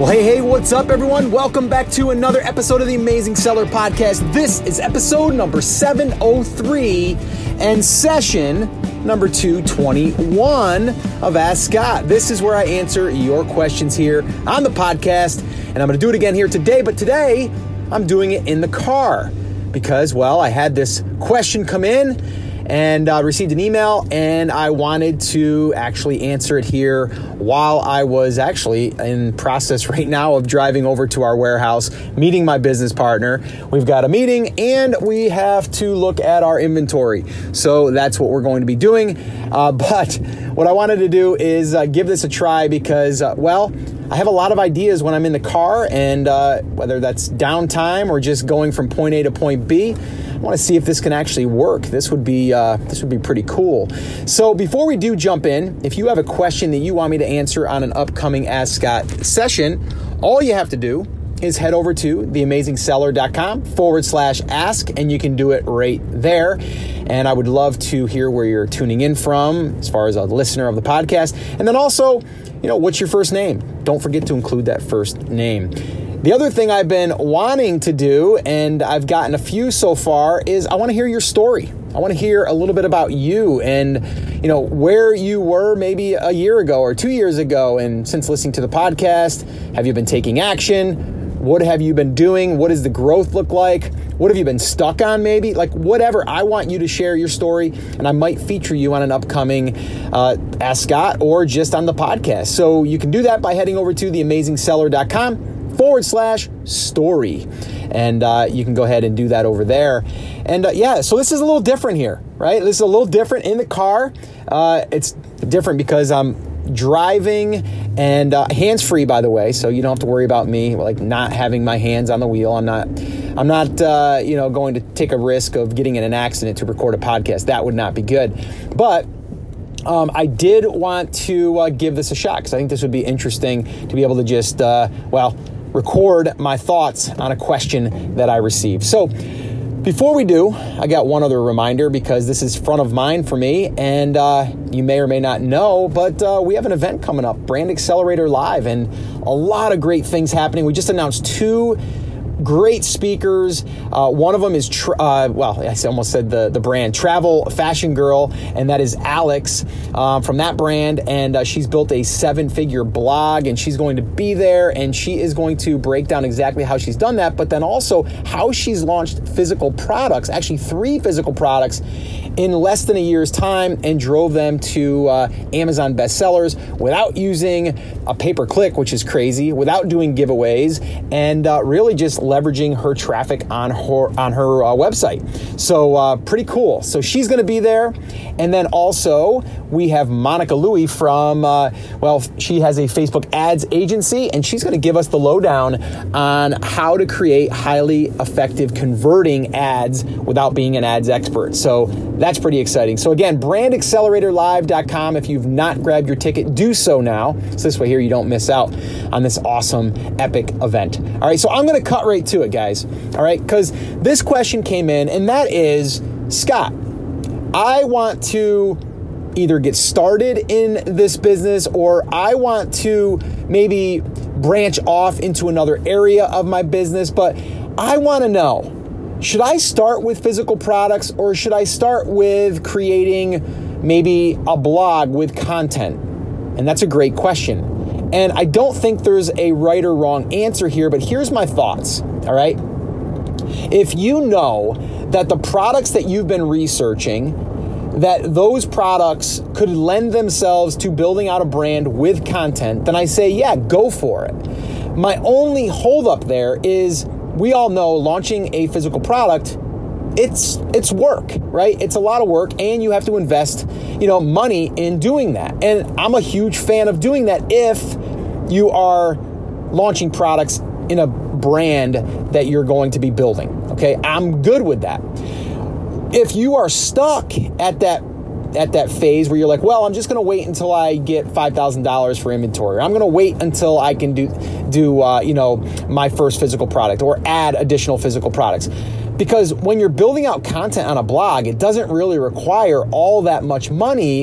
Well, hey, what's up, everyone? Welcome back to another episode of the Amazing Seller Podcast. This is episode number 703 and session number 221 of Ask Scott. This is where I answer your questions here on the podcast, and I'm going to do it again here today, but today I'm doing it in the car because, well, I had this question come in and received an email, and I wanted to actually answer it here while I was actually in process right now of driving over to our warehouse, meeting my business partner. We've got a meeting, and we have to look at our inventory. So that's what we're going to be doing. But what I wanted to do is give this a try because, well, I have a lot of ideas when I'm in the car, and whether that's downtime or just going from point A to point B. I want to see if this can actually work. This would be pretty cool. So before we do jump in, if you have a question that you want me to answer on an upcoming Ask Scott session, all you have to do is head over to theamazingseller.com/ask, and you can do it right there. And I would love to hear where you're tuning in from as far as a listener of the podcast. And then also, you know, what's your first name? Don't forget to include that first name. The other thing I've been wanting to do, and I've gotten a few so far, is I want to hear your story. I want to hear a little bit about you and, you know, where you were maybe a year ago or 2 years ago. And since listening to the podcast, have you been taking action? What have you been doing? What does the growth look like? What have you been stuck on maybe? Like whatever, I want you to share your story, and I might feature you on an upcoming Ask Scott or just on the podcast. So you can do that by heading over to theamazingseller.com/story. And you can go ahead and do that over there. And so this is a little different here, right? This is a little different in the car. It's different because I'm driving and hands-free, by the way, so you don't have to worry about me like not having my hands on the wheel. I'm not going to take a risk of getting in an accident to record a podcast. That would not be good. But I did want to give this a shot because I think this would be interesting to be able to just, record my thoughts on a question that I received. So before we do, I got one other reminder because this is front of mind for me, and you may or may not know, but we have an event coming up, Brand Accelerator Live, and a lot of great things happening. We just announced two great speakers. One of them is, I almost said the brand, Travel Fashion Girl, and that is Alex from that brand. And she's built a 7-figure blog, and she's going to be there, and she is going to break down exactly how she's done that, but then also how she's launched physical products, actually 3 physical products in less than a year's time, and drove them to Amazon bestsellers without using a pay-per-click, which is crazy, without doing giveaways, and really just leveraging her traffic on her website. So pretty cool. So she's going to be there. And then also we have Monica Louie from, she has a Facebook ads agency, and she's going to give us the lowdown on how to create highly effective converting ads without being an ads expert. So that's pretty exciting. So again, brandacceleratorlive.com. If you've not grabbed your ticket, do so now. So this way here, you don't miss out on this awesome, epic event. All right. So I'm going to cut right to it, guys. All right. Because this question came in, and that is, Scott, I want to either get started in this business, or I want to maybe branch off into another area of my business, but I want to know, should I start with physical products, or should I start with creating maybe a blog with content? And that's a great question. And I don't think there's a right or wrong answer here, but here's my thoughts, all right? If you know that the products that you've been researching, that those products could lend themselves to building out a brand with content, then I say, yeah, go for it. My only holdup there is, we all know launching a physical product, it's work, right? It's a lot of work, and you have to invest, money in doing that. And I'm a huge fan of doing that if you are launching products in a brand that you're going to be building, okay? I'm good with that. If you are stuck at that phase where you're like, well, I'm just going to wait until I get $5,000 for inventory. I'm going to wait until I can do my first physical product, or add additional physical products. Because when you're building out content on a blog, it doesn't really require all that much money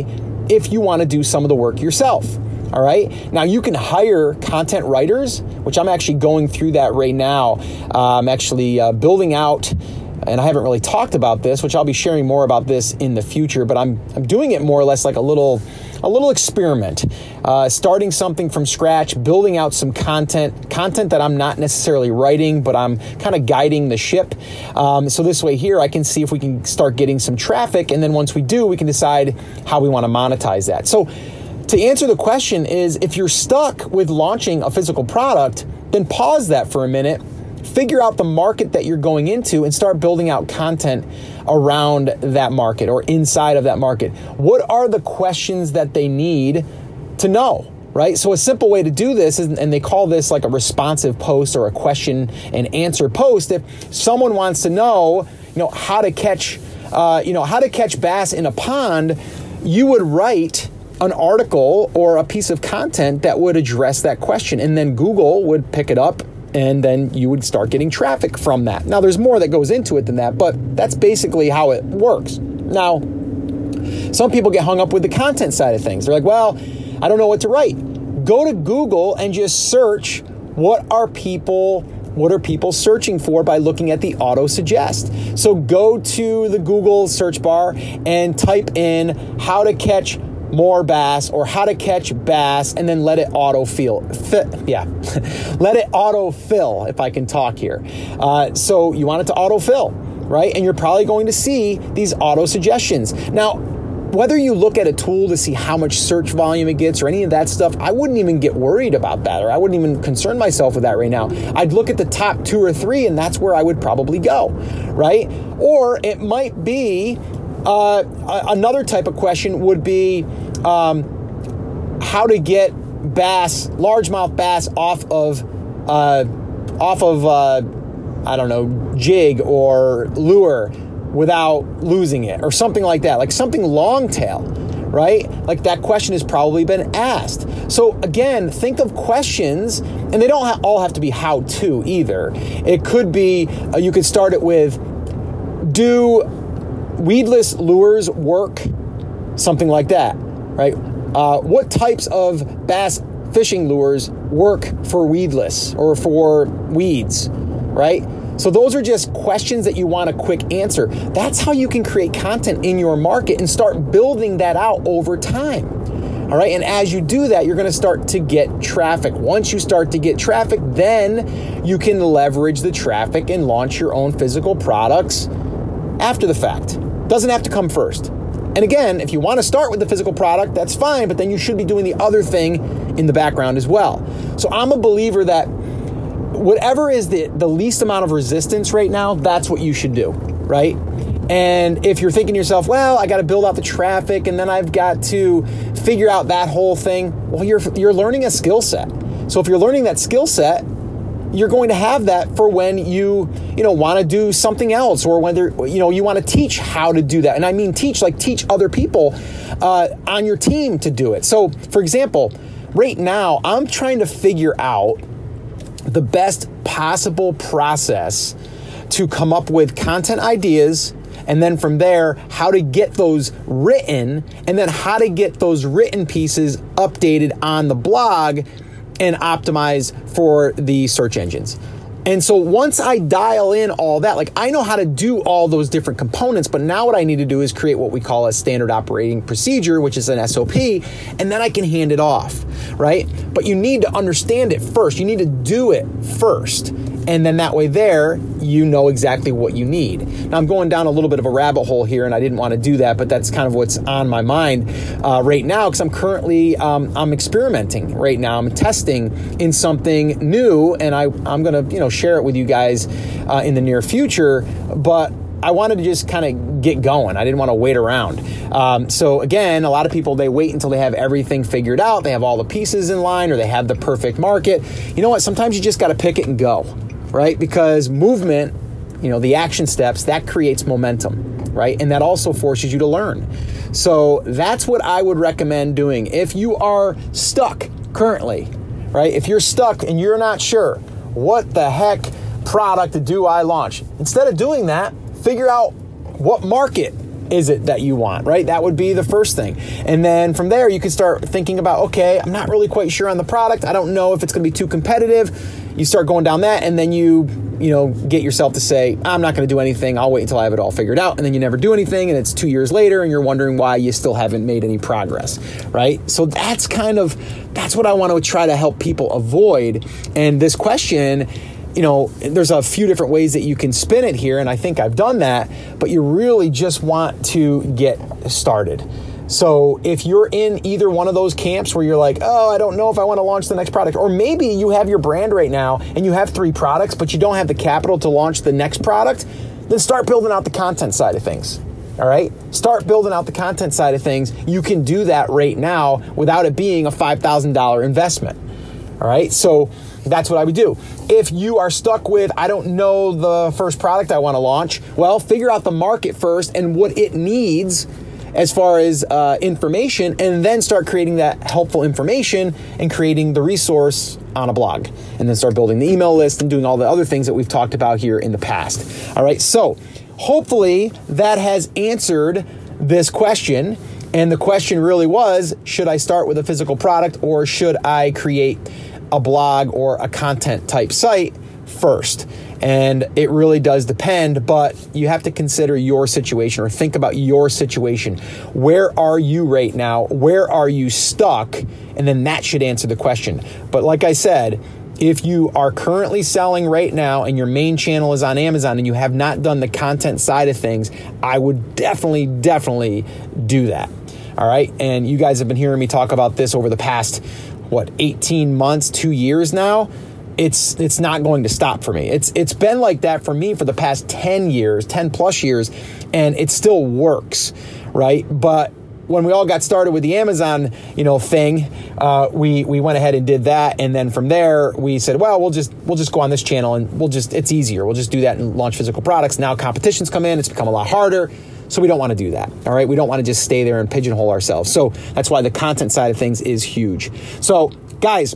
if you want to do some of the work yourself. All right. Now you can hire content writers, which I'm actually going through that right now. I'm actually building out, and I haven't really talked about this, which I'll be sharing more about this in the future, but I'm doing it more or less like a little experiment, starting something from scratch, building out some content that I'm not necessarily writing, but I'm kind of guiding the ship. So this way here, I can see if we can start getting some traffic. And then once we do, we can decide how we want to monetize that. So to answer the question is, if you're stuck with launching a physical product, then pause that for a minute, figure out the market that you're going into and start building out content around that market or inside of that market. What are the questions that they need to know, right? So a simple way to do this is, and they call this like a responsive post or a question and answer post. If someone wants to know, how to catch bass in a pond, you would write an article or a piece of content that would address that question. And then Google would pick it up and then you would start getting traffic from that. Now, there's more that goes into it than that, but that's basically how it works. Now, some people get hung up with the content side of things. They're like, well, I don't know what to write. Go to Google and just search what are people searching for by looking at the auto suggest. So go to the Google search bar and type in how to catch more bass or how to catch bass, and then let it auto fill if I can talk here. So you want it to auto fill, right? And you're probably going to see these auto suggestions. Now, whether you look at a tool to see how much search volume it gets or any of that stuff, I wouldn't even get worried about that, or I wouldn't even concern myself with that right now. I'd look at the top 2 or 3 and that's where I would probably go, right? Or it might be another type of question would be how to get bass, largemouth bass, off of jig or lure without losing it, or something like that, like something long tail, right? Like that question has probably been asked. So again, think of questions, and they don't all have to be how to either. It could be you could start it with, do weedless lures work? Something like that, right? What types of bass fishing lures work for weedless or for weeds, right? So those are just questions that you want a quick answer. That's how you can create content in your market and start building that out over time. All right. And as you do that, you're going to start to get traffic. Once you start to get traffic, then you can leverage the traffic and launch your own physical products after the fact. Doesn't have to come first. And again, if you want to start with the physical product, that's fine, but then you should be doing the other thing in the background as well. So I'm a believer that whatever is the least amount of resistance right now, that's what you should do, right? And if you're thinking to yourself, well, I got to build out the traffic and then I've got to figure out that whole thing. Well, you're learning a skill set. So if you're learning that skill set, you're going to have that for when you want to do something else, or whether you want to teach how to do that. And I mean teach other people on your team to do it. So for example, right now I'm trying to figure out the best possible process to come up with content ideas, and then from there, how to get those written, and then how to get those written pieces updated on the blog and optimize for the search engines. And so once I dial in all that, like I know how to do all those different components, but now what I need to do is create what we call a standard operating procedure, which is an SOP, and then I can hand it off, right? But you need to understand it first. You need to do it first. And then that way there, you know exactly what you need. Now I'm going down a little bit of a rabbit hole here and I didn't want to do that, but that's kind of what's on my mind right now, because I'm currently, I'm experimenting right now. I'm testing in something new, and I'm going to, share it with you guys in the near future, but I wanted to just kind of get going. I didn't want to wait around. So again, a lot of people, they wait until they have everything figured out. They have all the pieces in line, or they have the perfect market. You know what? Sometimes you just got to pick it and go. Right? Because movement, the action steps, that creates momentum, right? And that also forces you to learn. So that's what I would recommend doing. If you are stuck currently, right? If you're stuck and you're not sure what the heck product do I launch, instead of doing that, figure out what market is it that you want, right? That would be the first thing. And then from there, you can start thinking about, okay, I'm not really quite sure on the product. I don't know if it's going to be too competitive. You start going down that, and then you get yourself to say, I'm not going to do anything. I'll wait until I have it all figured out. And then you never do anything, and it's 2 years later, and you're wondering why you still haven't made any progress, right? So that's what I want to try to help people avoid. And this question, there's a few different ways that you can spin it here, and I think I've done that, but you really just want to get started. So if you're in either one of those camps where you're like, oh, I don't know if I want to launch the next product, or maybe you have your brand right now and you have 3 products, but you don't have the capital to launch the next product, then start building out the content side of things. All right? Start building out the content side of things. You can do that right now without it being a $5,000 investment. All right? So that's what I would do. If you are stuck with, I don't know the first product I want to launch, well, figure out the market first and what it needs as far as information, and then start creating that helpful information and creating the resource on a blog, and then start building the email list and doing all the other things that we've talked about here in the past. All right, so hopefully that has answered this question. And the question really was, should I start with a physical product, or should I create a blog or a content type site first? And it really does depend, but you have to consider your situation, or think about your situation. Where are you right now? Where are you stuck? And then that should answer the question. But like I said, if you are currently selling right now and your main channel is on Amazon and you have not done the content side of things, I would definitely do that. All right. And you guys have been hearing me talk about this over the past, 18 months, 2 years now. It's not going to stop for me. It's been like that for me for the past 10 plus years, and it still works, right? But when we all got started with the Amazon, thing, we went ahead and did that, and then from there we said, well, we'll just go on this channel, and it's easier. We'll just do that and launch physical products. Now competition's come in; it's become a lot harder. So we don't want to do that, all right? We don't want to just stay there and pigeonhole ourselves. So that's why the content side of things is huge. So guys,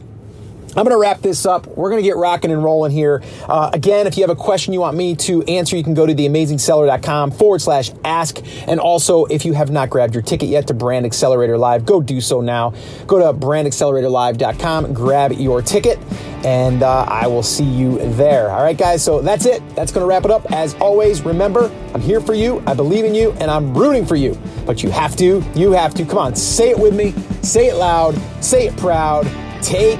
I'm going to wrap this up. We're going to get rocking and rolling here. Again, if you have a question you want me to answer, you can go to theamazingseller.com/ask. And also, if you have not grabbed your ticket yet to Brand Accelerator Live, go do so now. Go to brandacceleratorlive.com, grab your ticket, and I will see you there. All right, guys, so that's it. That's going to wrap it up. As always, remember, I'm here for you. I believe in you, and I'm rooting for you. But you have to. Come on, say it with me. Say it loud. Say it proud. Take